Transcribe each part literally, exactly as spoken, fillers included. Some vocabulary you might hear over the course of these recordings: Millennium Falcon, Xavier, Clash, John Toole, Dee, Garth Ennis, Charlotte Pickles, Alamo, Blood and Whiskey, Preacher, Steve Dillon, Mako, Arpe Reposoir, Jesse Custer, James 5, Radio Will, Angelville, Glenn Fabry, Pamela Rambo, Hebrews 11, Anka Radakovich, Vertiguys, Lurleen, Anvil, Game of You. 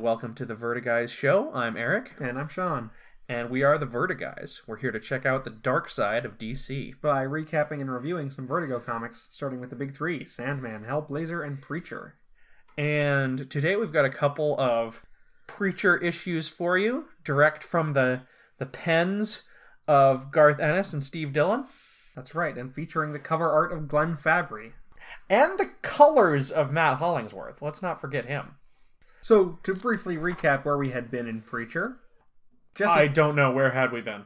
Welcome to the Vertiguys show. I'm Eric. And I'm Sean. And we are the Vertiguys. We're here to check out the dark side of D C by recapping and reviewing some Vertigo comics, starting with the big three, Sandman, Hellblazer, and Preacher. And today we've got a couple of Preacher issues for you, direct from the, the pens of Garth Ennis and Steve Dillon. That's right, and featuring the cover art of Glenn Fabry. And the colors of Matt Hollingsworth. Let's not forget him. So, to briefly recap where we had been in Preacher... Jesse, I don't know. Where had we been?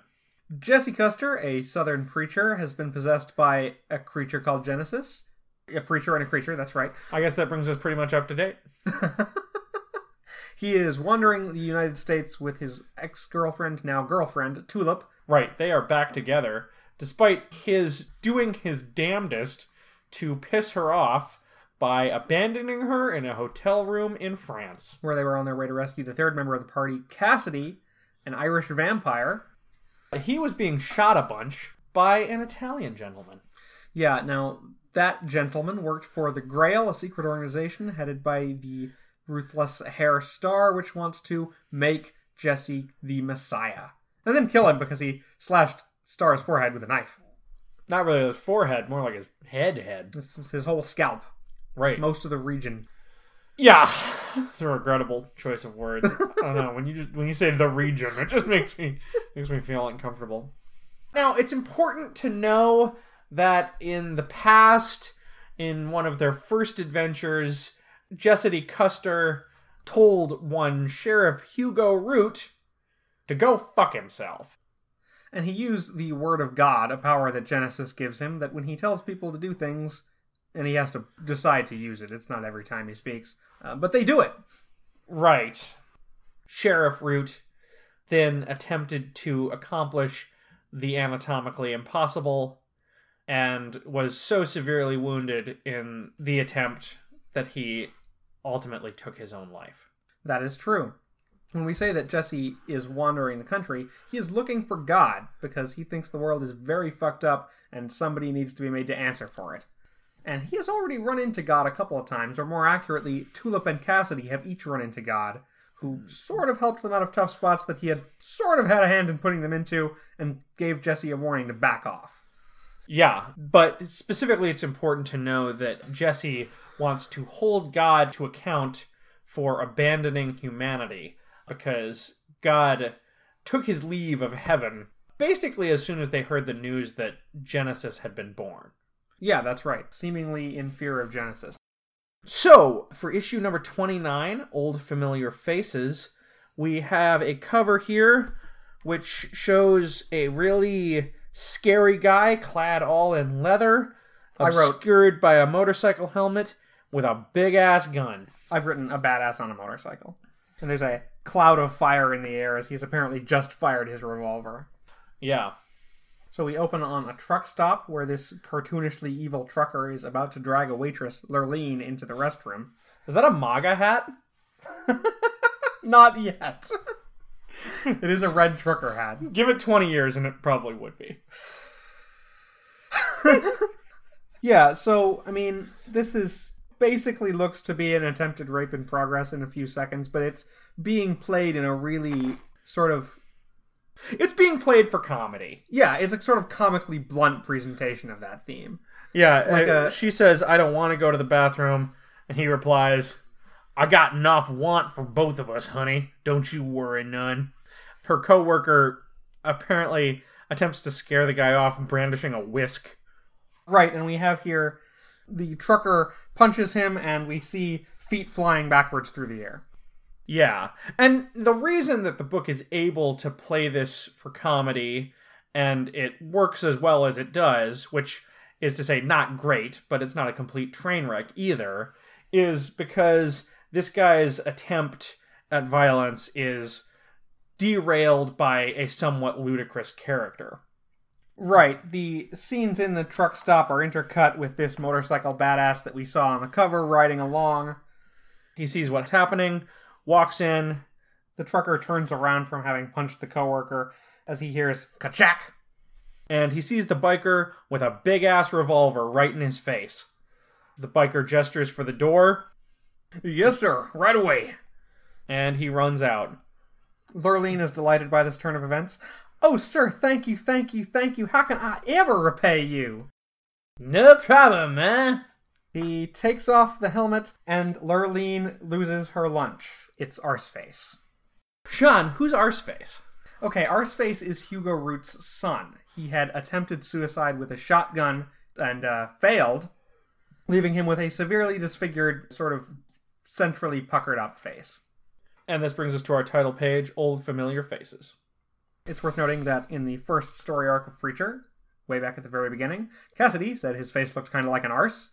Jesse Custer, a southern preacher, has been possessed by a creature called Genesis. A preacher and a creature, that's right. I guess that brings us pretty much up to date. He is wandering the United States with his ex-girlfriend, now girlfriend, Tulip. Right, they are back together, despite his doing his damnedest to piss her off by abandoning her in a hotel room in France, where they were on their way to rescue the third member of the party, Cassidy, an Irish vampire. He was being shot a bunch by an Italian gentleman. Yeah, now, that gentleman worked for the Grail, a secret organization headed by the ruthless Hair Star, which wants to make Jesse the Messiah. And then kill him because he slashed Star's forehead with a knife. Not really his forehead, more like his head head. This is his whole scalp. Right. Most of the region. Yeah. It's a regrettable choice of words. I don't know. When you just when you say the region, it just makes me makes me feel uncomfortable. Now, it's important to know that in the past, in one of their first adventures, Jesse Custer told one Sheriff Hugo Root to go fuck himself. And he used the word of God, a power that Genesis gives him, that when he tells people to do things... And he has to decide to use it. It's not every time he speaks. Uh, but they do it. Right. Sheriff Root then attempted to accomplish the anatomically impossible and was so severely wounded in the attempt that he ultimately took his own life. That is true. When we say that Jesse is wandering the country, he is looking for God because he thinks the world is very fucked up and somebody needs to be made to answer for it. And he has already run into God a couple of times, or more accurately, Tulip and Cassidy have each run into God, who sort of helped them out of tough spots that he had sort of had a hand in putting them into, and gave Jesse a warning to back off. Yeah, but specifically it's important to know that Jesse wants to hold God to account for abandoning humanity, because God took his leave of heaven basically as soon as they heard the news that Genesis had been born. Yeah, that's right. Seemingly in fear of Genesis. So, for issue number twenty-nine, Old Familiar Faces, we have a cover here which shows a really scary guy clad all in leather, obscured by a motorcycle helmet with a big-ass gun. I've written a badass on a motorcycle. And there's a cloud of fire in the air as he's apparently just fired his revolver. Yeah. So we open on a truck stop where this cartoonishly evil trucker is about to drag a waitress, Lurleen, into the restroom. Is that a MAGA hat? Not yet. It is a red trucker hat. Give it twenty years and it probably would be. Yeah, so, I mean, this is basically looks to be an attempted rape in progress in a few seconds, but it's being played in a really sort of... It's being played for comedy. Yeah, it's a sort of comically blunt presentation of that theme. Yeah, like I, a, she says, I don't want to go to the bathroom. And he replies, I got enough want for both of us, honey. Don't you worry none. Her coworker apparently attempts to scare the guy off brandishing a whisk. Right, and we have here the trucker punches him and we see feet flying backwards through the air. Yeah, and the reason that the book is able to play this for comedy, and it works as well as it does, which is to say not great, but it's not a complete train wreck either, is because this guy's attempt at violence is derailed by a somewhat ludicrous character. Right, the scenes in the truck stop are intercut with this motorcycle badass that we saw on the cover riding along. He sees what's happening, walks in. The trucker turns around from having punched the coworker as he hears ka-chack, and he sees the biker with a big-ass revolver right in his face. The biker gestures for the door. Yes, sir, right away. And he runs out. Lurleen is delighted by this turn of events. Oh, sir, thank you, thank you, thank you. How can I ever repay you? No problem, man. He takes off the helmet, and Lurleen loses her lunch. It's Arseface. Sean, who's Arseface? Okay, Arseface is Hugo Root's son. He had attempted suicide with a shotgun and uh, failed, leaving him with a severely disfigured, sort of centrally puckered up face. And this brings us to our title page, Old Familiar Faces. It's worth noting that in the first story arc of Preacher, way back at the very beginning, Cassidy said his face looked kind of like an arse,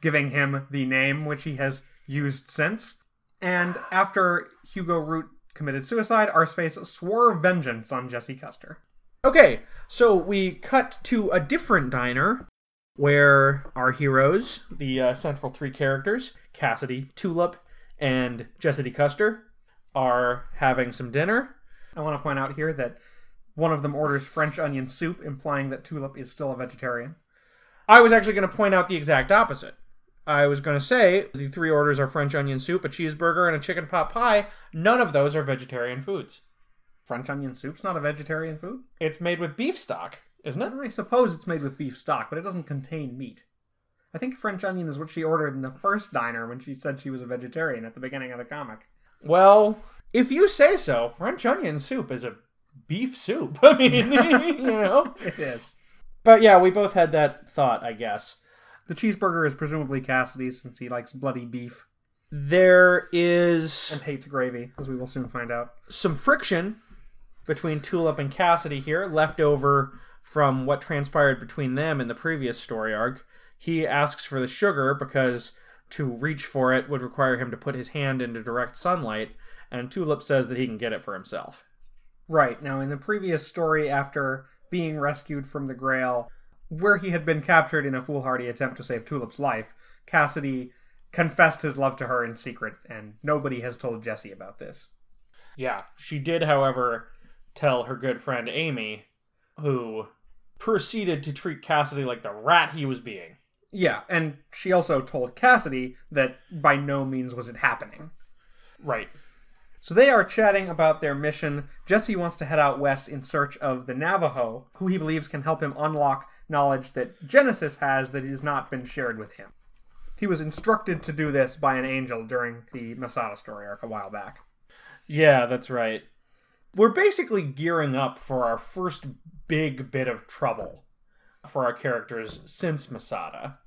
giving him the name which he has used since. And after Hugo Root committed suicide, Arseface swore vengeance on Jesse Custer. Okay, so we cut to a different diner where our heroes, the uh, central three characters, Cassidy, Tulip, and Jesse Custer, are having some dinner. I want to point out here that one of them orders French onion soup, implying that Tulip is still a vegetarian. I was actually going to point out the exact opposite. I was going to say the three orders are French onion soup, a cheeseburger, and a chicken pot pie. None of those are vegetarian foods. French onion soup's not a vegetarian food? It's made with beef stock, isn't it? I suppose it's made with beef stock, but it doesn't contain meat. I think French onion is what she ordered in the first diner when she said she was a vegetarian at the beginning of the comic. Well, if you say so, French onion soup is a beef soup. I mean, you know? It is. But yeah, we both had that thought, I guess. The cheeseburger is presumably Cassidy's, since he likes bloody beef. There is... and hates gravy, as we will soon find out. Some friction between Tulip and Cassidy here, left over from what transpired between them in the previous story arc. He asks for the sugar because to reach for it would require him to put his hand into direct sunlight, and Tulip says that he can get it for himself. Right. Now, in the previous story, after being rescued from the Grail, where he had been captured in a foolhardy attempt to save Tulip's life, Cassidy confessed his love to her in secret, and nobody has told Jesse about this. Yeah, she did, however, tell her good friend Amy, who proceeded to treat Cassidy like the rat he was being. Yeah, and she also told Cassidy that by no means was it happening. Right. So they are chatting about their mission. Jesse wants to head out west in search of the Navajo, who he believes can help him unlock knowledge that Genesis has that has not been shared with him. He was instructed to do this by an angel during the Masada story arc a while back. Yeah, that's right. We're basically gearing up for our first big bit of trouble for our characters since Masada.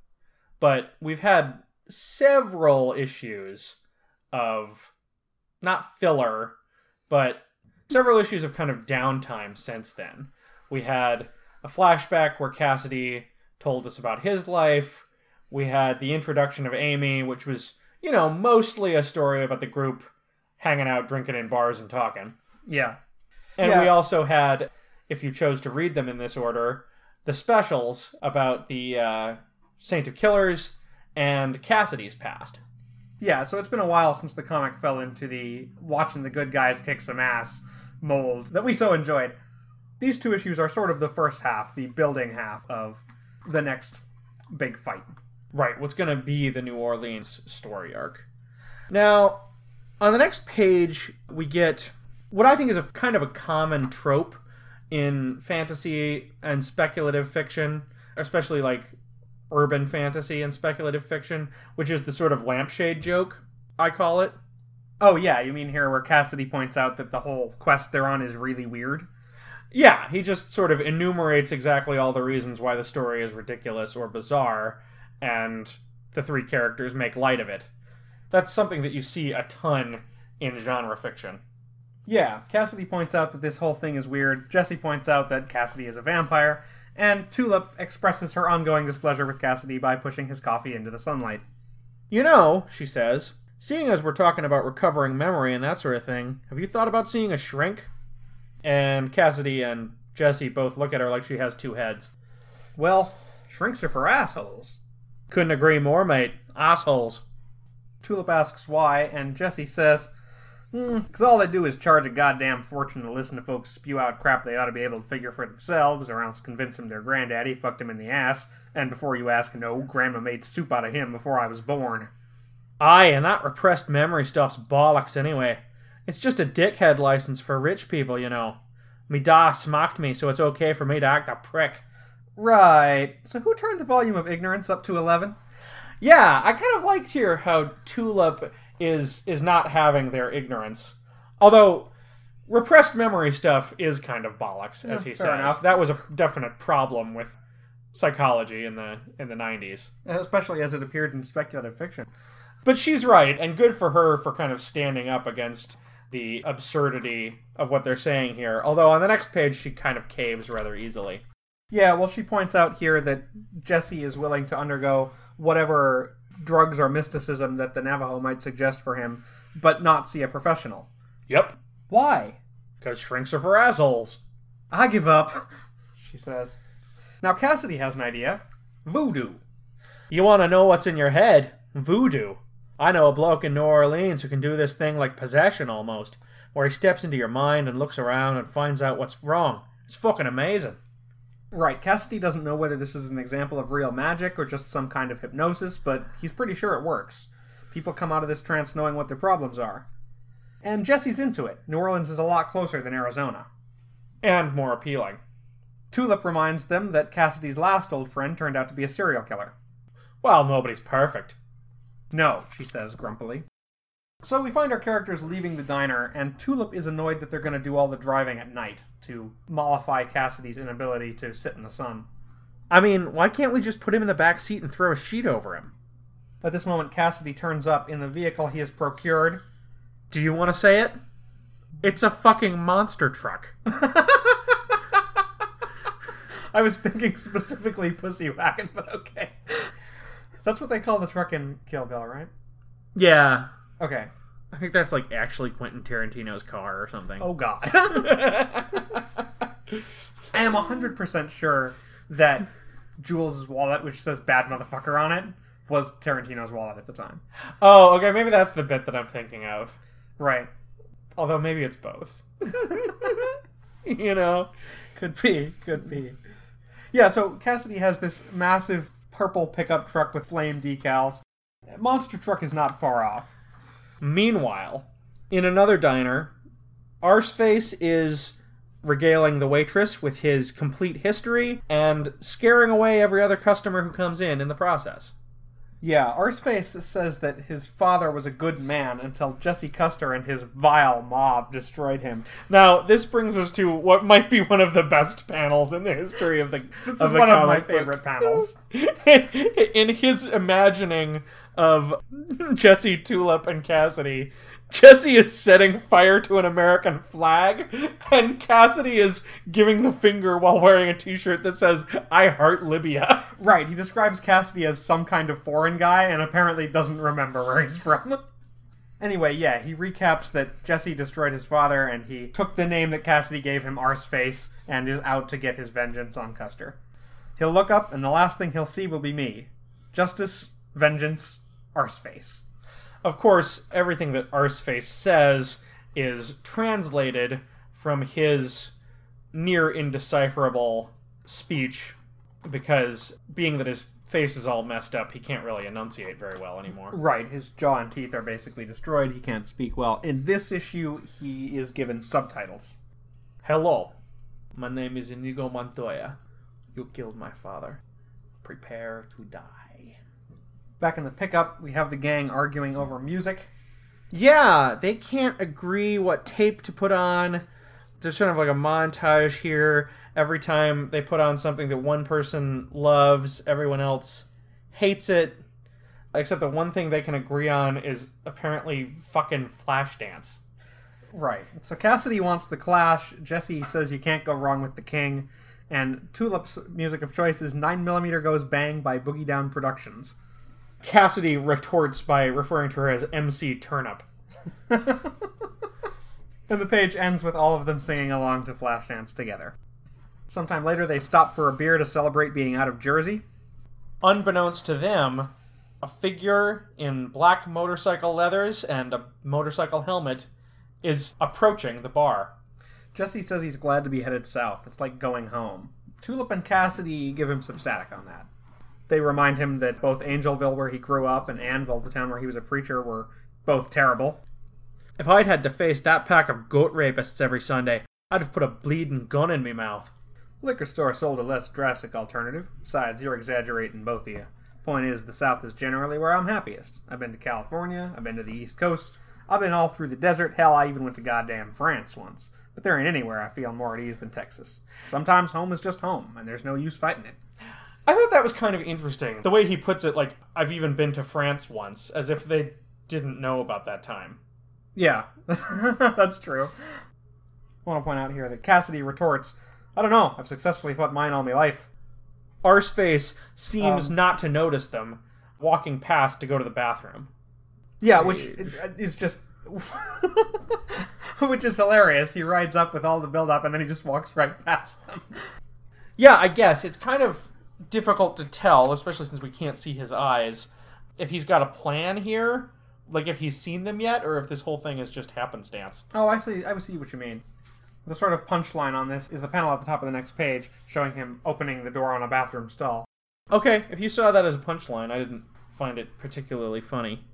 But we've had several issues of... not filler, but several issues of kind of downtime since then. We had a flashback where Cassidy told us about his life. We had the introduction of Amy, which was, you know, mostly a story about the group hanging out, drinking in bars and talking. Yeah. And yeah. We also had, if you chose to read them in this order, the specials about the uh, Saint of Killers and Cassidy's past. Yeah, so it's been a while since the comic fell into the watching the good guys kick some ass mold that we so enjoyed. These two issues are sort of the first half, the building half of the next big fight. Right, what's going to be the New Orleans story arc. Now, on the next page, we get what I think is a kind of a common trope in fantasy and speculative fiction, especially like urban fantasy and speculative fiction, which is the sort of lampshade joke, I call it. Oh, yeah, you mean here where Cassidy points out that the whole quest they're on is really weird? Yeah, he just sort of enumerates exactly all the reasons why the story is ridiculous or bizarre, and the three characters make light of it. That's something that you see a ton in genre fiction. Yeah, Cassidy points out that this whole thing is weird, Jesse points out that Cassidy is a vampire, and Tulip expresses her ongoing displeasure with Cassidy by pushing his coffee into the sunlight. You know, she says, seeing as we're talking about recovering memory and that sort of thing, have you thought about seeing a shrink? And Cassidy and Jesse both look at her like she has two heads. Well, shrinks are for assholes. Couldn't agree more, mate. Assholes. Tulip asks why, and Jesse says, Hmm, because all they do is charge a goddamn fortune to listen to folks spew out crap they ought to be able to figure for themselves, or else convince them their granddaddy fucked him in the ass, and before you ask, no, grandma made soup out of him before I was born. Aye, and that repressed memory stuff's bollocks anyway. It's just a dickhead license for rich people, you know. Me da smacked me, so it's okay for me to act a prick. Right. So who turned the volume of ignorance up to eleven? Yeah, I kind of liked here how Tulip is is not having their ignorance. Although, repressed memory stuff is kind of bollocks, as yeah, he said. Enough. That was a definite problem with psychology in the in the nineties. Especially as it appeared in speculative fiction. But she's right, and good for her for kind of standing up against the absurdity of what they're saying here. Although on the next page, she kind of caves rather easily. Yeah, well, she points out here that Jesse is willing to undergo whatever drugs or mysticism that the Navajo might suggest for him, but not see a professional. Yep. Why? Because shrinks are for assholes. I give up, she says. Now Cassidy has an idea. Voodoo. You want to know what's in your head? Voodoo. I know a bloke in New Orleans who can do this thing like possession almost, where he steps into your mind and looks around and finds out what's wrong. It's fucking amazing. Right, Cassidy doesn't know whether this is an example of real magic or just some kind of hypnosis, but he's pretty sure it works. People come out of this trance knowing what their problems are. And Jesse's into it. New Orleans is a lot closer than Arizona. And more appealing. Tulip reminds them that Cassidy's last old friend turned out to be a serial killer. Well, nobody's perfect. No, she says grumpily. So we find our characters leaving the diner, and Tulip is annoyed that they're going to do all the driving at night to mollify Cassidy's inability to sit in the sun. I mean, why can't we just put him in the back seat and throw a sheet over him? At this moment, Cassidy turns up in the vehicle he has procured. Do you want to say it? It's a fucking monster truck. I was thinking specifically pussy wagon, but okay. That's what they call the truck in Kill Bill, right? Yeah. Okay. I think that's like actually Quentin Tarantino's car or something. Oh, God. I am one hundred percent sure that Jules' wallet, which says bad motherfucker on it, was Tarantino's wallet at the time. Oh, okay. Maybe that's the bit that I'm thinking of. Right. Although maybe it's both. You know? Could be. Could be. Yeah, so Cassidy has this massive purple pickup truck with flame decals. Monster truck is not far off. Meanwhile, in another diner, Arseface is regaling the waitress with his complete history and scaring away every other customer who comes in in the process. Yeah, Arseface says that his father was a good man until Jesse Custer and his vile mob destroyed him. Now, this brings us to what might be one of the best panels in the history of the This of is the one of my favorite book. Panels. In his imagining of Jesse, Tulip, and Cassidy, Jesse is setting fire to an American flag, and Cassidy is giving the finger while wearing a t-shirt that says, I heart Libya. Right, he describes Cassidy as some kind of foreign guy, and apparently doesn't remember where he's from. Anyway, yeah, he recaps that Jesse destroyed his father, and he took the name that Cassidy gave him, Arseface, and is out to get his vengeance on Custer. He'll look up, and the last thing he'll see will be me. Justice, vengeance, Arseface. Of course, everything that Arseface says is translated from his near-indecipherable speech, because being that his face is all messed up, he can't really enunciate very well anymore. Right, his jaw and teeth are basically destroyed, he can't speak well. In this issue, he is given subtitles. Hello, my name is Inigo Montoya. You killed my father. Prepare to die. Back in the pickup, we have the gang arguing over music. Yeah, they can't agree what tape to put on. There's sort of like a montage here. Every time they put on something that one person loves, everyone else hates it. Except the one thing they can agree on is apparently fucking Flashdance. Right. So Cassidy wants the Clash. Jesse says you can't go wrong with the King. And Tulip's music of choice is nine millimeter Goes Bang by Boogie Down Productions. Cassidy retorts by referring to her as M C Turnup. And the page ends with all of them singing along to Flashdance together. Sometime later, they stop for a beer to celebrate being out of Jersey. Unbeknownst to them, a figure in black motorcycle leathers and a motorcycle helmet is approaching the bar. Jesse says he's glad to be headed south. It's like going home. Tulip and Cassidy give him some static on that. They remind him that both Angelville, where he grew up, and Anvil, the town where he was a preacher, were both terrible. If I'd had to face that pack of goat rapists every Sunday, I'd have put a bleeding gun in me mouth. Liquor store sold a less drastic alternative. Besides, you're exaggerating, both of you. Point is, the South is generally where I'm happiest. I've been to California, I've been to the East Coast, I've been all through the desert, hell, I even went to goddamn France once. But there ain't anywhere I feel more at ease than Texas. Sometimes home is just home, and there's no use fighting it. I thought that was kind of interesting. The way he puts it, like, I've even been to France once, as if they didn't know about that time. Yeah, that's true. I want to point out here that Cassidy retorts, I don't know, I've successfully fought mine all my life. Arseface seems um, not to notice them, walking past to go to the bathroom. Yeah, which is just... which is hilarious. He rides up with all the build-up, and then he just walks right past them. Yeah, I guess. It's kind of difficult to tell, especially since we can't see his eyes, if he's got a plan here, like if he's seen them yet, or if this whole thing is just happenstance. Oh, I see. I see what you mean. The sort of punchline on this is the panel at the top of the next page, showing him opening the door on a bathroom stall. Okay, if you saw that as a punchline, I didn't find it particularly funny.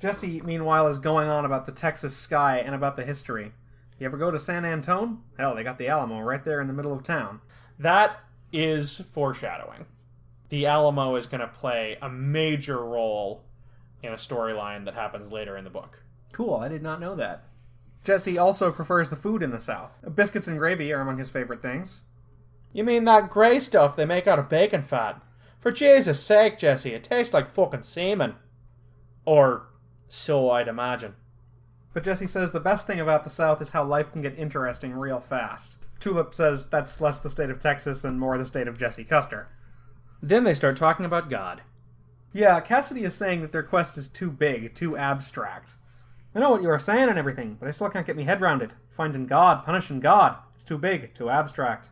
Jesse, meanwhile, is going on about the Texas sky and about the history. You ever go to San Antone? Hell, they got the Alamo right there in the middle of town. That is foreshadowing. The Alamo is going to play a major role in a storyline that happens later in the book. Cool, I did not know that. Jesse also prefers the food in the South. Biscuits and gravy are among his favorite things. You mean that gray stuff they make out of bacon fat? For Jesus' sake, Jesse, it tastes like fucking semen. Or... so I'd imagine. But Jesse says the best thing about the South is how life can get interesting real fast. Tulip says that's less the state of Texas and more the state of Jesse Custer. Then they start talking about God. Yeah, Cassidy is saying that their quest is too big, too abstract. I know what you are saying and everything, but I still can't get my head round it. Finding God, punishing God. It's too big, too abstract.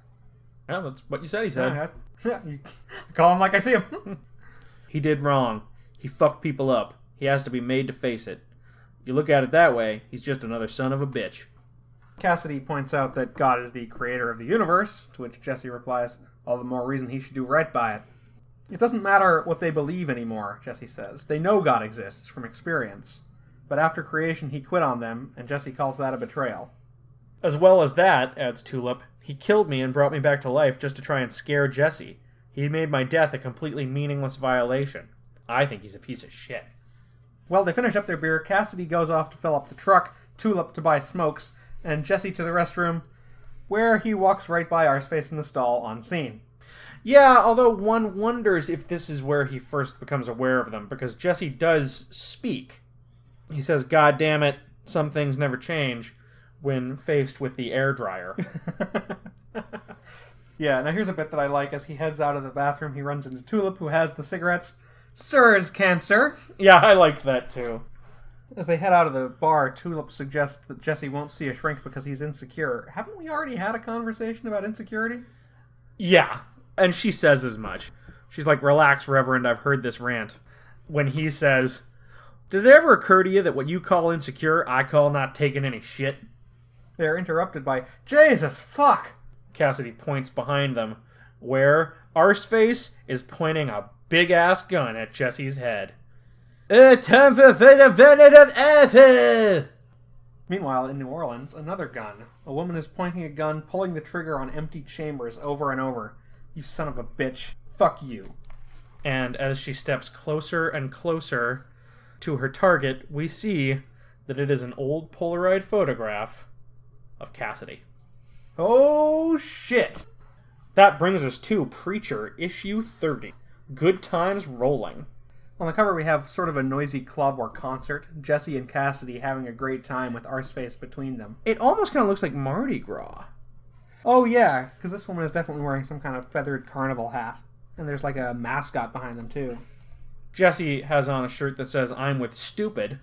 Yeah, that's what you said he said. Yeah, I, I call him like I see him. He did wrong. He fucked people up. He has to be made to face it. You look at it that way, he's just another son of a bitch. Cassidy points out that God is the creator of the universe, to which Jesse replies, all the more reason he should do right by it. It doesn't matter what they believe anymore, Jesse says. They know God exists from experience. But after creation, he quit on them, and Jesse calls that a betrayal. As well as that, adds Tulip, he killed me and brought me back to life just to try and scare Jesse. He made my death a completely meaningless violation. I think he's a piece of shit. Well, they finish up their beer, Cassidy goes off to fill up the truck, Tulip to buy smokes, and Jesse to the restroom, where he walks right by Arseface in the stall unseen. Yeah, although one wonders if this is where he first becomes aware of them, because Jesse does speak. He says, God damn it, some things never change, when faced with the airdryer. Yeah, now here's a bit that I like. As he heads out of the bathroom, he runs into Tulip, who has the cigarettes. Sir's cancer. Yeah, I liked that too. As they head out of the bar, Tulip suggests that Jesse won't see a shrink because he's insecure. Haven't we already had a conversation about insecurity? Yeah, and she says as much. She's like, relax, Reverend, I've heard this rant. When he says, did it ever occur to you that what you call insecure, I call not taking any shit? They're interrupted by, Jesus, fuck! Cassidy points behind them, where Arseface is pointing a big-ass gun at Jesse's head. It's time for the Venom of Apple! Meanwhile, in New Orleans, another gun. A woman is pointing a gun, pulling the trigger on empty chambers over and over. You son of a bitch. Fuck you. And as she steps closer and closer to her target, we see that it is an old Polaroid photograph of Cassidy. Oh, shit! That brings us to Preacher, issue thirty. Good times rolling. On the cover we have sort of a noisy club or concert. Jesse and Cassidy having a great time with Arseface between them. It almost kind of looks like Mardi Gras. Oh yeah, because this woman is definitely wearing some kind of feathered carnival hat. And there's like a mascot behind them too. Jesse has on a shirt that says, "I'm with stupid."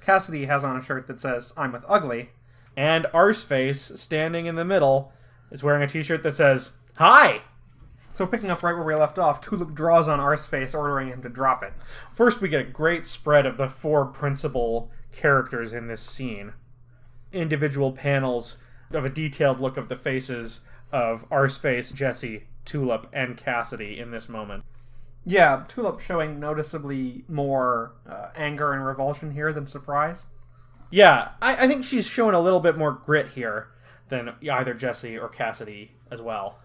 Cassidy has on a shirt that says, "I'm with ugly." And Arseface, standing in the middle, is wearing a t-shirt that says, "Hi!" So picking up right where we left off, Tulip draws on Arseface, ordering him to drop it. First, we get a great spread of the four principal characters in this scene. Individual panels of a detailed look of the faces of Arseface, Jesse, Tulip, and Cassidy in this moment. Yeah, Tulip showing noticeably more uh, anger and revulsion here than surprise. Yeah, I, I think she's showing a little bit more grit here than either Jesse or Cassidy as well.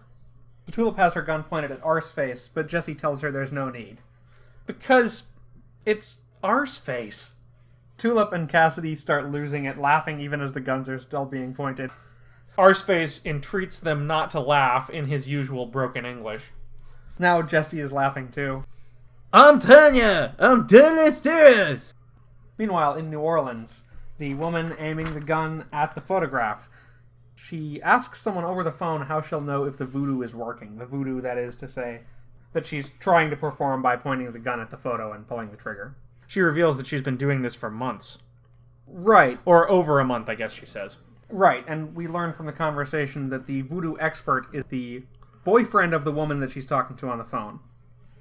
The Tulip has her gun pointed at Arseface, but Jesse tells her there's no need. Because it's Arseface. Tulip and Cassidy start losing it, laughing even as the guns are still being pointed. Arseface entreats them not to laugh in his usual broken English. Now Jesse is laughing too. "I'm Tanya! I'm deadly serious!" Meanwhile, in New Orleans, the woman aiming the gun at the photograph, she asks someone over the phone how she'll know if the voodoo is working. The voodoo, that is to say, that she's trying to perform by pointing the gun at the photo and pulling the trigger. She reveals that she's been doing this for months. Right. Or over a month, I guess she says. Right, and we learn from the conversation that the voodoo expert is the boyfriend of the woman that she's talking to on the phone.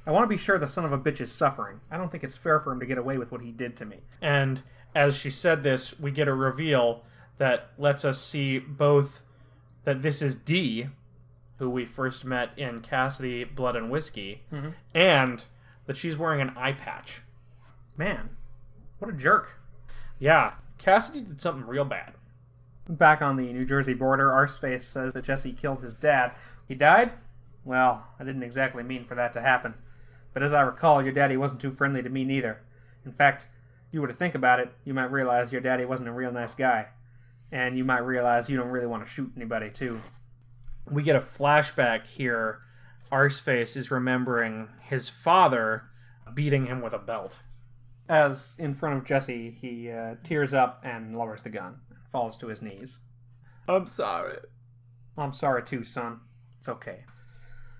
"I want to be sure the son of a bitch is suffering. I don't think it's fair for him to get away with what he did to me." And as she said this, we get a reveal that lets us see both that this is Dee, who we first met in Cassidy, Blood and Whiskey, mm-hmm. and that she's wearing an eye patch. Man, what a jerk. Yeah, Cassidy did something real bad. Back on the New Jersey border, Arseface says that Jesse killed his dad. "He died? Well, I didn't exactly mean for that to happen. But as I recall, your daddy wasn't too friendly to me neither. In fact, if you were to think about it, you might realize your daddy wasn't a real nice guy. And you might realize you don't really want to shoot anybody, too." We get a flashback here. Arseface is remembering his father beating him with a belt. As in front of Jesse, he uh, tears up and lowers the gun and falls to his knees. "I'm sorry." "I'm sorry, too, son. It's okay."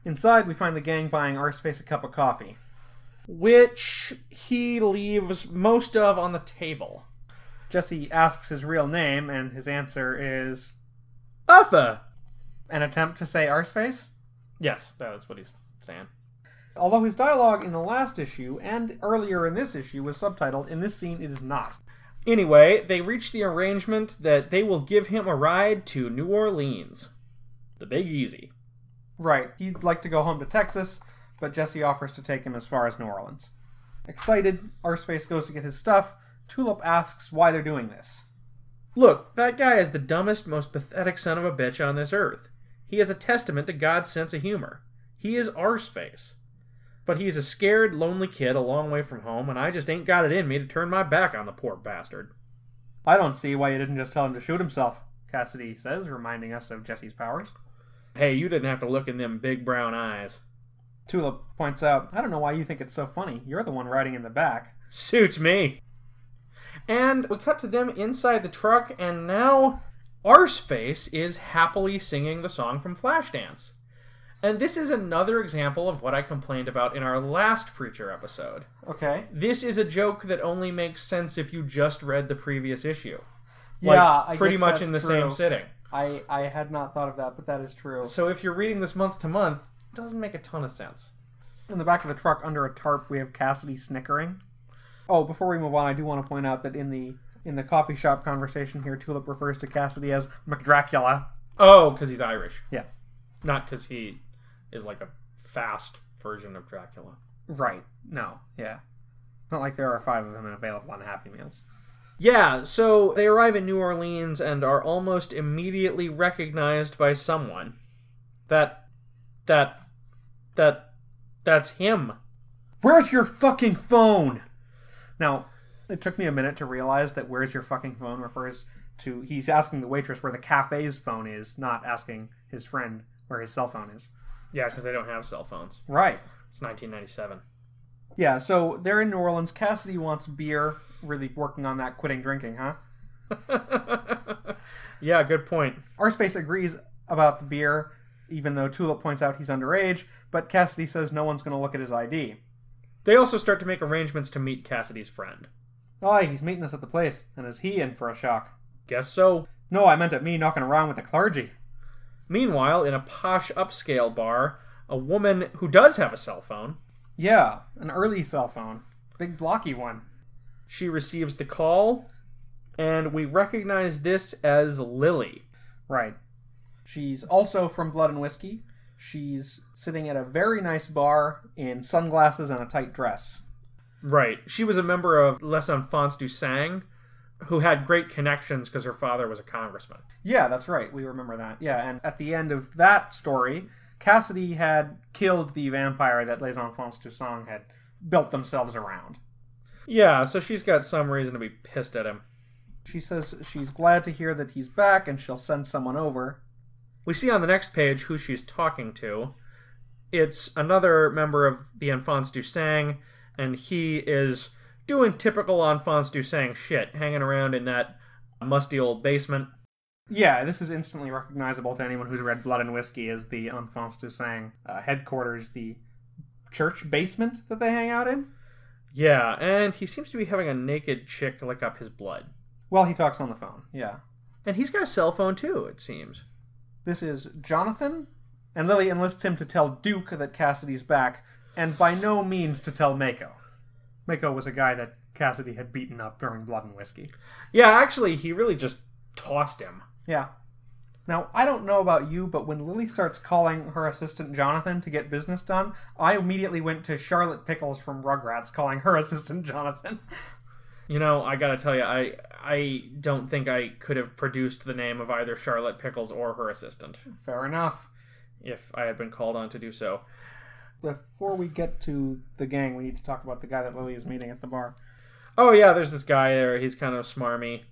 Inside, we find the gang buying Arseface a cup of coffee, which he leaves most of on the table. Jesse asks his real name, and his answer is... "Alpha!" An attempt to say Arseface? Yes, that's what he's saying. Although his dialogue in the last issue, and earlier in this issue, was subtitled, in this scene it is not. Anyway, they reach the arrangement that they will give him a ride to New Orleans. The Big Easy. Right. He'd like to go home to Texas, but Jesse offers to take him as far as New Orleans. Excited, Arseface goes to get his stuff. Tulip asks why they're doing this. "Look, that guy is the dumbest, most pathetic son of a bitch on this earth. He is a testament to God's sense of humor. He is Arseface. But he's a scared, lonely kid a long way from home, and I just ain't got it in me to turn my back on the poor bastard." "I don't see why you didn't just tell him to shoot himself," Cassidy says, reminding us of Jesse's powers. "Hey, you didn't have to look in them big brown eyes." Tulip points out, "I don't know why you think it's so funny. You're the one riding in the back." "Suits me." And we cut to them inside the truck, and now Arseface is happily singing the song from Flashdance. And this is another example of what I complained about in our last Preacher episode. Okay. This is a joke that only makes sense if you just read the previous issue. Yeah, like, I pretty guess much that's in the true. Same sitting. I, I had not thought of that, but that is true. So if you're reading this month to month, it doesn't make a ton of sense. In the back of the truck under a tarp, we have Cassidy snickering. Oh, before we move on, I do want to point out that in the in the coffee shop conversation here, Tulip refers to Cassidy as McDracula. Oh, because he's Irish. Yeah. Not because he is like a fast version of Dracula. Right. No. Yeah. Not like there are five of them available on Happy Meals. Yeah, so they arrive in New Orleans and are almost immediately recognized by someone. That, that, that, that's him. "Where's your fucking phone?" Now, it took me a minute to realize that "where's your fucking phone" refers to, he's asking the waitress where the cafe's phone is, not asking his friend where his cell phone is. Yeah, because they don't have cell phones. Right. It's nineteen ninety-seven. Yeah, so they're in New Orleans. Cassidy wants beer. Really working on that quitting drinking, huh? Yeah, good point. Arseface agrees about the beer, even though Tulip points out he's underage, but Cassidy says no one's going to look at his I D. They also start to make arrangements to meet Cassidy's friend. Aye, he's meeting us at the place, and is he in for a shock? Guess so. No, I meant at me knocking around with the clergy. Meanwhile, in a posh upscale bar, a woman who does have a cell phone... Yeah, an early cell phone. Big blocky one. She receives the call, and we recognize this as Lily. Right. She's also from Blood and Whiskey. She's sitting at a very nice bar in sunglasses and a tight dress. Right. She was a member of Les Enfants du Sang, who had great connections because her father was a congressman. Yeah, that's right. We remember that. Yeah, and at the end of that story, Cassidy had killed the vampire that Les Enfants du Sang had built themselves around. Yeah, so she's got some reason to be pissed at him. She says she's glad to hear that he's back and she'll send someone over. We see on the next page who she's talking to. It's another member of the Enfants du Sang, and he is doing typical Enfants du Sang shit, hanging around in that musty old basement. Yeah, this is instantly recognizable to anyone who's read Blood and Whiskey as the Enfants du Sang uh, headquarters, the church basement that they hang out in. Yeah, and he seems to be having a naked chick lick up his blood. Well, he talks on the phone, yeah. And he's got a cell phone too, it seems. This is Jonathan, and Lily enlists him to tell Duke that Cassidy's back, and by no means to tell Mako. Mako was a guy that Cassidy had beaten up during Blood and Whiskey. Yeah, actually, he really just tossed him. Yeah. Now, I don't know about you, but when Lily starts calling her assistant Jonathan to get business done, I immediately went to Charlotte Pickles from Rugrats calling her assistant Jonathan. You know, I gotta tell you, I I don't think I could have produced the name of either Charlotte Pickles or her assistant. Fair enough. If I had been called on to do so. Before we get to the gang, we need to talk about the guy that Lily is meeting at the bar. Oh yeah, there's this guy there. He's kind of smarmy.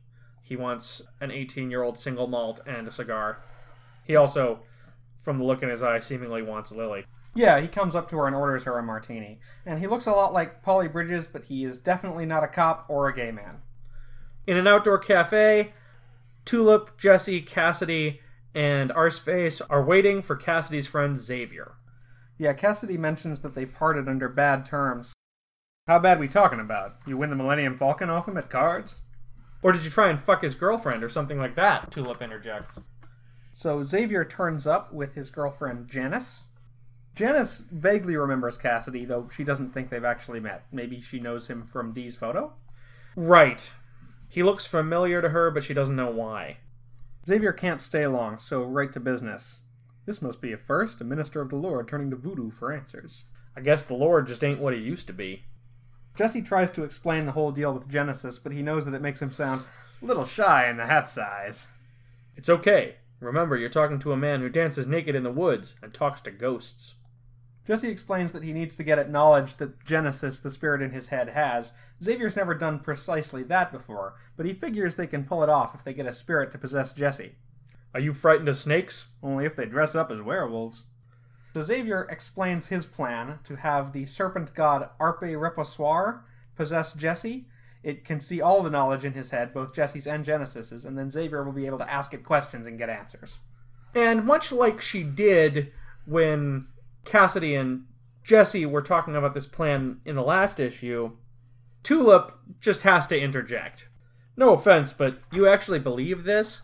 He wants an eighteen-year-old single malt and a cigar. He also, from the look in his eye, seemingly wants Lily. Yeah, he comes up to her and orders her a martini. And he looks a lot like Pauly Bridges, but he is definitely not a cop or a gay man. In an outdoor cafe, Tulip, Jesse, Cassidy, and Arseface are waiting for Cassidy's friend Xavier. Yeah, Cassidy mentions that they parted under bad terms. How bad we talking about? You win the Millennium Falcon off him at cards? Or did you try and fuck his girlfriend or something like that? Tulip interjects. So Xavier turns up with his girlfriend Janice. Janice vaguely remembers Cassidy, though she doesn't think they've actually met. Maybe she knows him from Dee's photo? Right. He looks familiar to her, but she doesn't know why. Xavier can't stay long, so right to business. This must be a first, a minister of the Lord turning to voodoo for answers. I guess the Lord just ain't what he used to be. Jesse tries to explain the whole deal with Genesis, but he knows that it makes him sound a little shy in the hat size. It's okay. Remember, you're talking to a man who dances naked in the woods and talks to ghosts. Jesse explains that he needs to get at knowledge that Genesis, the spirit in his head, has. Xavier's never done precisely that before, but he figures they can pull it off if they get a spirit to possess Jesse. Are you frightened of snakes? Only if they dress up as werewolves. So Xavier explains his plan to have the serpent god Arpe Reposoir possess Jesse. It can see all the knowledge in his head, both Jesse's and Genesis's, and then Xavier will be able to ask it questions and get answers. And much like she did when Cassidy and Jesse were talking about this plan in the last issue, Tulip just has to interject. No offense, but you actually believe this?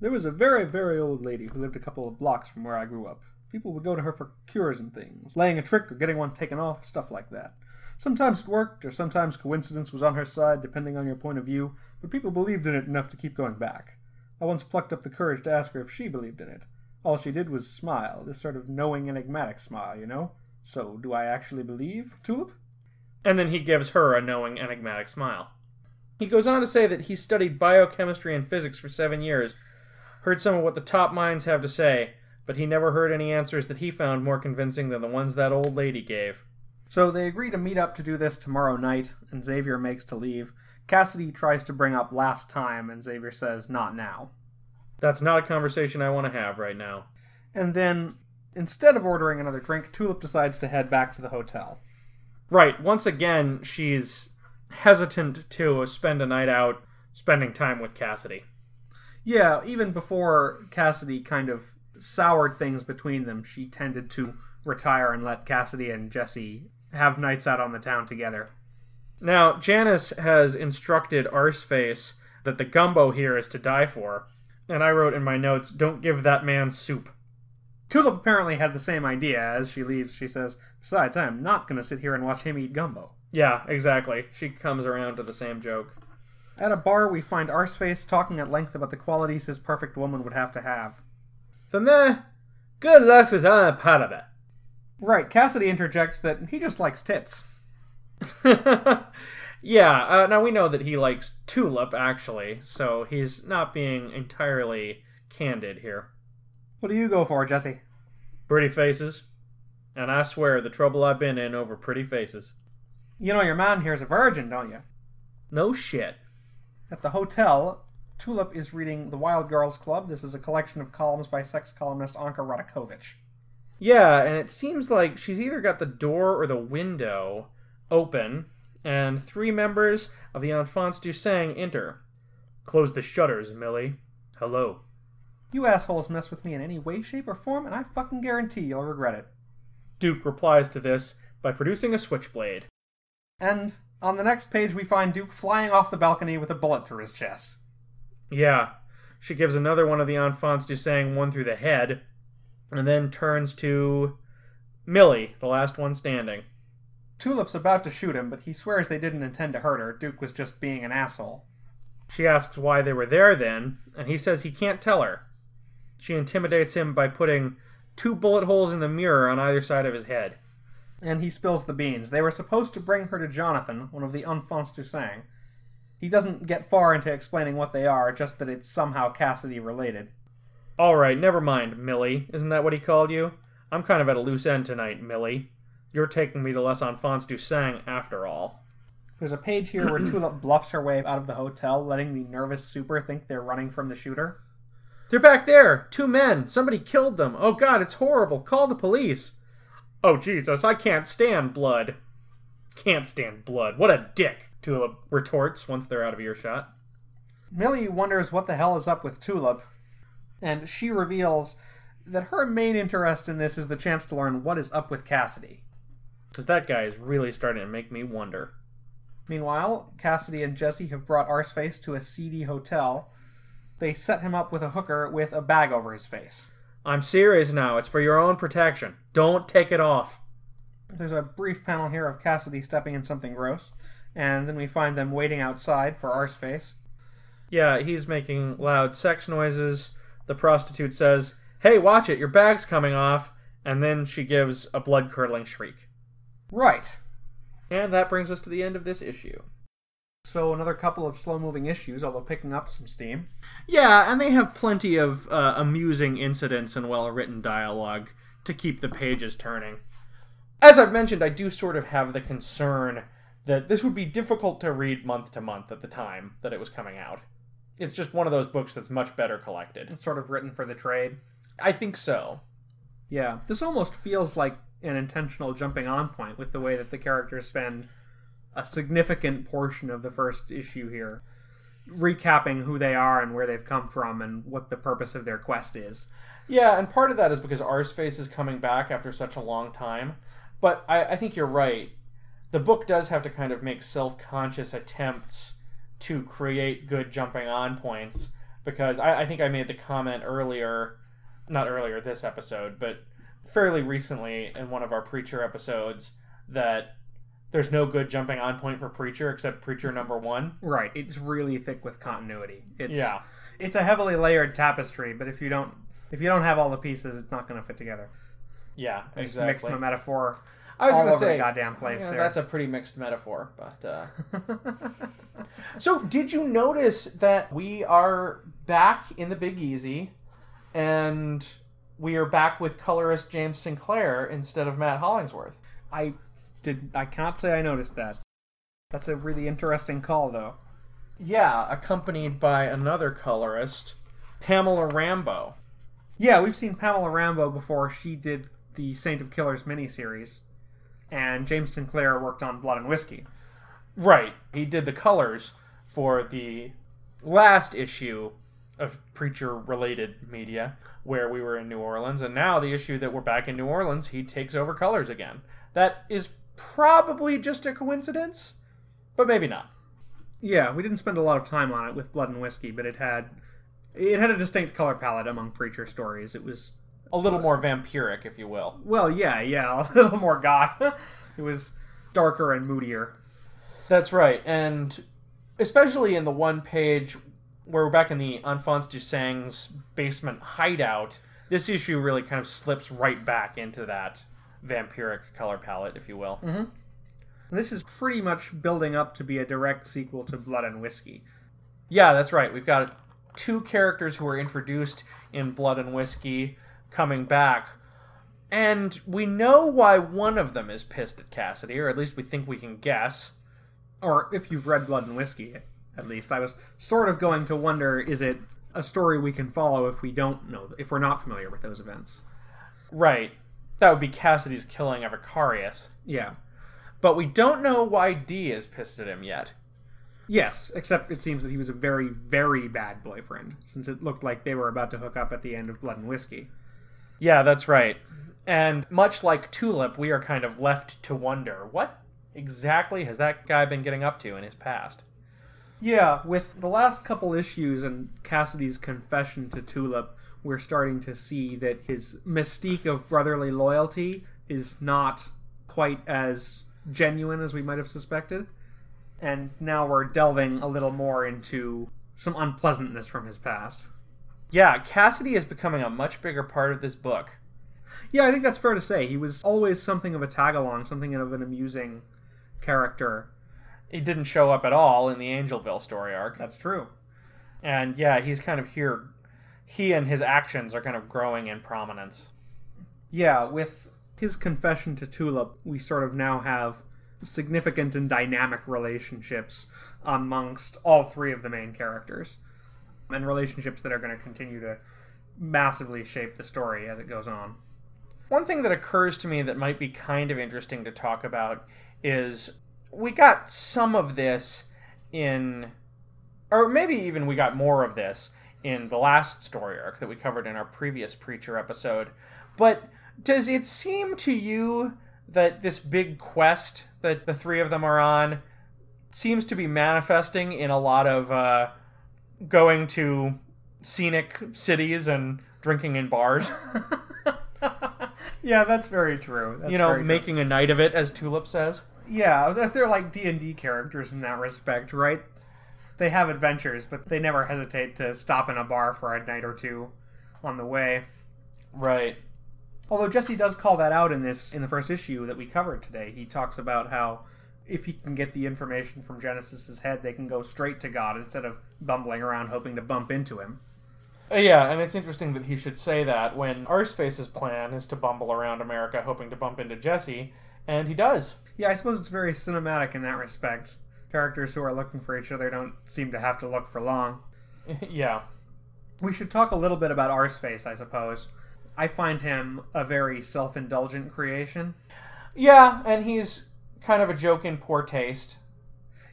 There was a very, very old lady who lived a couple of blocks from where I grew up. People would go to her for cures and things, laying a trick or getting one taken off, stuff like that. Sometimes it worked, or sometimes coincidence was on her side, depending on your point of view, but people believed in it enough to keep going back. I once plucked up the courage to ask her if she believed in it. All she did was smile, this sort of knowing, enigmatic smile, you know? So, do I actually believe, Tulip? And then he gives her a knowing, enigmatic smile. He goes on to say that he studied biochemistry and physics for seven years, heard some of what the top minds have to say, but he never heard any answers that he found more convincing than the ones that old lady gave. So they agree to meet up to do this tomorrow night, and Xavier makes to leave. Cassidy tries to bring up last time, and Xavier says, not now. That's not a conversation I want to have right now. And then, instead of ordering another drink, Tulip decides to head back to the hotel. Right. Once again, she's hesitant to spend a night out spending time with Cassidy. Yeah, even before Cassidy kind of soured things between them, she tended to retire and let Cassidy and Jesse have nights out on the town together. Now, Janice has instructed Arseface that the gumbo here is to die for, and I wrote in my notes, don't give that man soup. Tulip apparently had the same idea. As she leaves, she says, besides, I am not going to sit here and watch him eat gumbo. Yeah, exactly. She comes around to the same joke. At a bar, we find Arseface talking at length about the qualities his perfect woman would have to have. For me, good looks is not a part of it. Right, Cassidy interjects that he just likes tits. Yeah, uh, now we know that he likes Tulip, actually, so he's not being entirely candid here. What do you go for, Jesse? Pretty faces. And I swear, the trouble I've been in over pretty faces. You know your man here's a virgin, don't you? No shit. At the hotel, Tulip is reading The Wild Girls Club. This is a collection of columns by sex columnist Anka Radakovich. Yeah, and it seems like she's either got the door or the window open, and three members of the Enfants du Sang enter. Close the shutters, Millie. Hello. You assholes mess with me in any way, shape, or form, and I fucking guarantee you'll regret it. Duke replies to this by producing a switchblade. And on the next page, we find Duke flying off the balcony with a bullet through his chest. Yeah. She gives another one of the Enfants du Sang one through the head, and then turns to Millie, the last one standing. Tulip's about to shoot him, but he swears they didn't intend to hurt her. Duke was just being an asshole. She asks why they were there then, and he says he can't tell her. She intimidates him by putting two bullet holes in the mirror on either side of his head. And he spills the beans. They were supposed to bring her to Jonathan, one of the Enfants du Sang. He doesn't get far into explaining what they are, just that it's somehow Cassidy-related. All right, never mind, Millie. Isn't that what he called you? I'm kind of at a loose end tonight, Millie. You're taking me to Les Enfants du Sang after all. There's a page here where Tulip bluffs her way out of the hotel, letting the nervous super think they're running from the shooter. They're back there! Two men! Somebody killed them! Oh god, it's horrible! Call the police! Oh Jesus, I can't stand blood! Can't stand blood. What a dick! Tulip retorts once they're out of earshot. Millie wonders what the hell is up with Tulip, and she reveals that her main interest in this is the chance to learn what is up with Cassidy. Because that guy is really starting to make me wonder. Meanwhile, Cassidy and Jesse have brought Arseface to a seedy hotel. They set him up with a hooker with a bag over his face. I'm serious now. It's for your own protection. Don't take it off. There's a brief panel here of Cassidy stepping in something gross, and then we find them waiting outside for Arseface. Yeah, he's making loud sex noises. The prostitute says, hey, watch it, your bag's coming off, and then she gives a blood-curdling shriek. Right. And that brings us to the end of this issue. So another couple of slow-moving issues, although picking up some steam. Yeah, and they have plenty of uh, amusing incidents and well-written dialogue to keep the pages turning. As I've mentioned, I do sort of have the concern that this would be difficult to read month-to-month at the time that it was coming out. It's just one of those books that's much better collected. It's sort of written for the trade. I think so. Yeah, this almost feels like an intentional jumping on point with the way that the characters spend a significant portion of the first issue here, recapping who they are and where they've come from and what the purpose of their quest is. Yeah, and part of that is because Arseface is coming back after such a long time. But I, I think you're right. The book does have to kind of make self-conscious attempts to create good jumping on points, because I, I think I made the comment earlier, not earlier this episode, but fairly recently in one of our Preacher episodes, that there's no good jumping on point for Preacher except Preacher number one. Right. It's really thick with continuity. It's, yeah. It's a heavily layered tapestry, but if you don't if you don't have all the pieces, it's not going to fit together. Yeah, I exactly. Mixed my metaphor I was all gonna over say, the goddamn place yeah, there. That's a pretty mixed metaphor, but... Uh... So, did you notice that we are back in the Big Easy, and we are back with colorist James Sinclair instead of Matt Hollingsworth? I... Did I cannot say I noticed that. That's a really interesting call, though. Yeah, accompanied by another colorist, Pamela Rambo. Yeah, we've seen Pamela Rambo before. She did the Saint of Killers miniseries, and James Sinclair worked on Blood and Whiskey. Right. He did the colors for the last issue of Preacher-related media, where we were in New Orleans, and now the issue that we're back in New Orleans, he takes over colors again. That is probably just a coincidence, but maybe not. Yeah, we didn't spend a lot of time on it with Blood and Whiskey, but it had it had a distinct color palette among Preacher stories. It was a little uh, more vampiric, if you will. Well, yeah, yeah, a little more goth. It was darker and moodier. That's right, and especially in the one page where we're back in the Enfants du Sang's basement hideout, this issue really kind of slips right back into that vampiric color palette, if you will. Mm-hmm. This is pretty much building up to be a direct sequel to Blood and Whiskey. Yeah, that's right. We've got two characters who were introduced in Blood and Whiskey coming back. And we know why one of them is pissed at Cassidy, or at least we think we can guess. Or if you've read Blood and Whiskey, at least. I was sort of going to wonder, is it a story we can follow if we don't know, if we're not familiar with those events? Right. That would be Cassidy's killing of Icarius. Yeah. But we don't know why Dee is pissed at him yet. Yes, except it seems that he was a very, very bad boyfriend, since it looked like they were about to hook up at the end of Blood and Whiskey. Yeah, that's right. And much like Tulip, we are kind of left to wonder, what exactly has that guy been getting up to in his past? Yeah, with the last couple issues and Cassidy's confession to Tulip, we're starting to see that his mystique of brotherly loyalty is not quite as genuine as we might have suspected. And now we're delving a little more into some unpleasantness from his past. Yeah, Cassidy is becoming a much bigger part of this book. Yeah, I think that's fair to say. He was always something of a tag-along, something of an amusing character. He didn't show up at all in the Angelville story arc. That's true. And yeah, he's kind of here. He and his actions are kind of growing in prominence. Yeah, with his confession to Tulip, we sort of now have significant and dynamic relationships amongst all three of the main characters, and relationships that are going to continue to massively shape the story as it goes on. One thing that occurs to me that might be kind of interesting to talk about is we got some of this in, or maybe even we got more of this in the last story arc that we covered in our previous Preacher episode, but does it seem to you that this big quest that the three of them are on seems to be manifesting in a lot of uh, going to scenic cities and drinking in bars? Yeah, that's very true. That's you know, very making true. A night of it, as Tulip says. Yeah, they're like D and D characters in that respect, right? They have adventures, but they never hesitate to stop in a bar for a night or two on the way. Right. Although Jesse does call that out in this in the first issue that we covered today. He talks about how if he can get the information from Genesis's head, they can go straight to God instead of bumbling around hoping to bump into him. Yeah, and it's interesting that he should say that when Arseface's plan is to bumble around America hoping to bump into Jesse, and he does. Yeah, I suppose it's very cinematic in that respect. Characters who are looking for each other don't seem to have to look for long. Yeah. We should talk a little bit about Arseface, I suppose. I find him a very self-indulgent creation. Yeah, and he's kind of a joke in poor taste.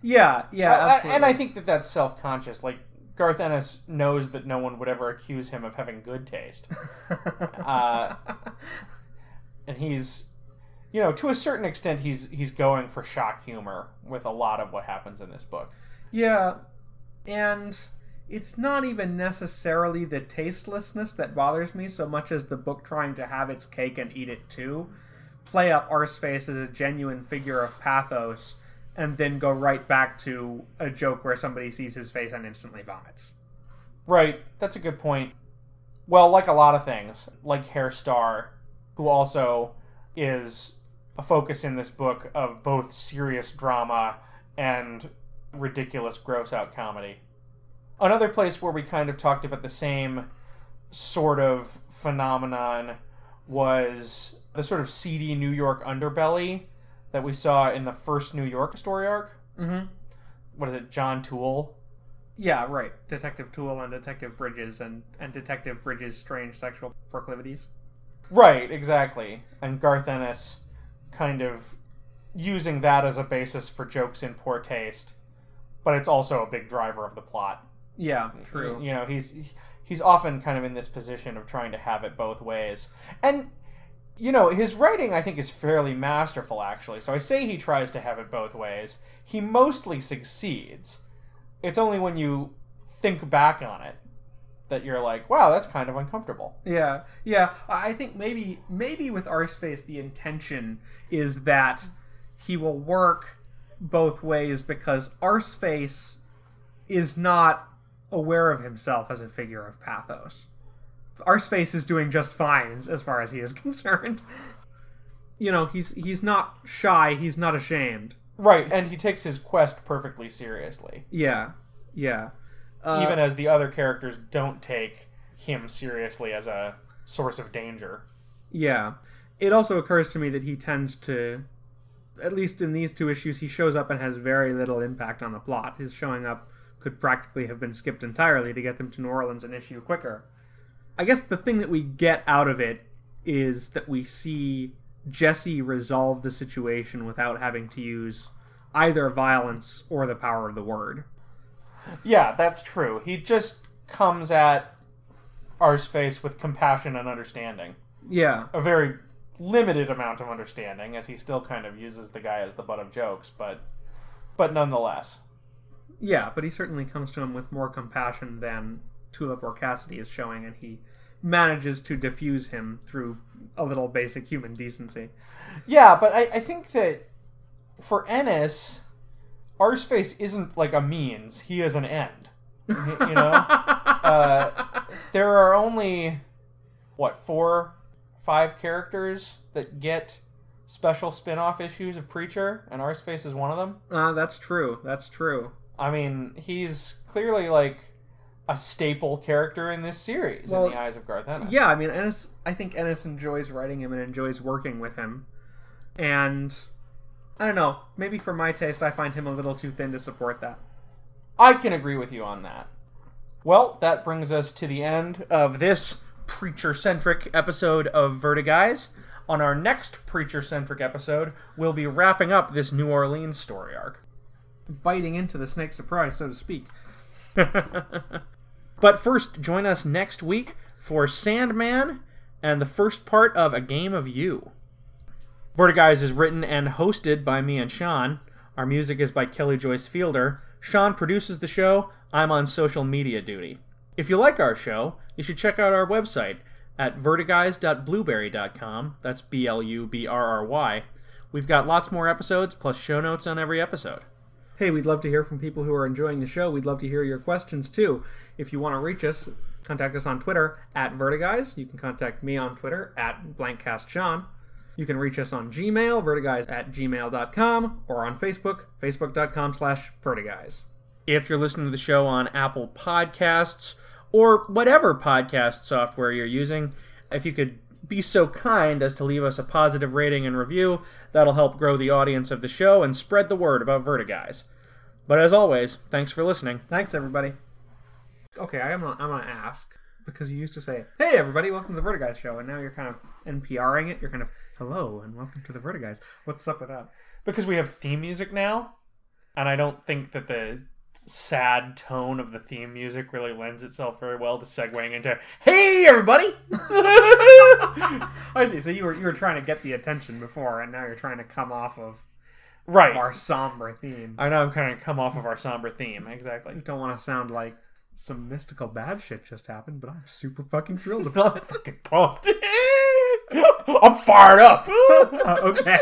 Yeah, yeah, uh, absolutely. And I think that that's self-conscious. Like, Garth Ennis knows that no one would ever accuse him of having good taste. uh, and he's, you know, to a certain extent, he's he's going for shock humor with a lot of what happens in this book. Yeah, and it's not even necessarily the tastelessness that bothers me so much as the book trying to have its cake and eat it too. Play up Arseface as a genuine figure of pathos and then go right back to a joke where somebody sees his face and instantly vomits. Right. That's a good point. Well, like a lot of things, like Hair Star, who also is a focus in this book of both serious drama and ridiculous gross-out comedy. Another place where we kind of talked about the same sort of phenomenon was the sort of seedy New York underbelly that we saw in the first New York story arc. Mm-hmm. What is it, John Toole? Yeah, right. Detective Toole and Detective Bridges and, and Detective Bridges' strange sexual proclivities. Right, exactly. And Garth Ennis kind of using that as a basis for jokes in poor taste, but it's also a big driver of the plot. Yeah, true. You know, he's he's often kind of in this position of trying to have it both ways. And You know, his writing, I think, is fairly masterful, actually. So I say he tries to have it both ways. He mostly succeeds. It's only when you think back on it that you're like, wow, that's kind of uncomfortable. Yeah, yeah. I think maybe maybe with Arseface, the intention is that he will work both ways because Arseface is not aware of himself as a figure of pathos. Arseface is doing just fine as far as he is concerned. You know, he's he's not shy, he's not ashamed. Right, and he takes his quest perfectly seriously. Yeah, yeah. Uh, Even as the other characters don't take him seriously as a source of danger. Yeah. It also occurs to me that he tends to, at least in these two issues, he shows up and has very little impact on the plot. His showing up could practically have been skipped entirely to get them to New Orleans an issue quicker. I guess the thing that we get out of it is that we see Jesse resolve the situation without having to use either violence or the power of the word. Yeah, that's true. He just comes at Arseface with compassion and understanding. Yeah. A very limited amount of understanding, as he still kind of uses the guy as the butt of jokes, but but nonetheless. Yeah, but he certainly comes to him with more compassion than Tulip or Cassidy is showing, and he manages to diffuse him through a little basic human decency. Yeah, but I, I think that for Ennis, Arseface isn't like a means. He is an end. You know? uh, there are only, what, four, five characters that get special spin-off issues of Preacher, and Arseface is one of them. Uh, that's true. That's true. I mean, he's clearly like a staple character in this series, well, in the eyes of Garth Ennis. Yeah, I mean, Ennis. I think Ennis enjoys writing him and enjoys working with him. And I don't know, maybe for my taste, I find him a little too thin to support that. I can agree with you on that. Well, that brings us to the end of this Preacher-centric episode of Vertiguys. On our next Preacher-centric episode, we'll be wrapping up this New Orleans story arc. Biting into the snake surprise, so to speak. But first, join us next week for Sandman and the first part of A Game of You. Vertiguys is written and hosted by me and Sean. Our music is by Kelly Joyce Fielder. Sean produces the show. I'm on social media duty. If you like our show, you should check out our website at vertiguys dot blueberry dot com. That's B L U B R R Y. We've got lots more episodes plus show notes on every episode. Hey, we'd love to hear from people who are enjoying the show. We'd love to hear your questions, too. If you want to reach us, contact us on Twitter, at Vertiguys. You can contact me on Twitter, at BlankCastSean. You can reach us on Gmail, vertiguys at gmail dot com, or on Facebook, facebook dot com slash vertiguys. If you're listening to the show on Apple Podcasts, or whatever podcast software you're using, if you could be so kind as to leave us a positive rating and review. That'll help grow the audience of the show and spread the word about Vertiguys. But as always, thanks for listening. Thanks, everybody. Okay, I'm gonna, I'm gonna ask, because you used to say, hey, everybody, welcome to the Vertiguys show, and now you're kind of N P R-ing it. You're kind of, hello, and welcome to the Vertiguys. What's up with that? Because we have theme music now, and I don't think that the sad tone of the theme music really lends itself very well to segueing into hey everybody. I see. So you were you were trying to get the attention before, and now you're trying to come off of right of our somber theme. I know I'm kind of come off of our somber theme. Exactly. I don't want to sound like some mystical bad shit just happened, but I'm super fucking thrilled about it. Fucking pumped. I'm fired up. uh, okay.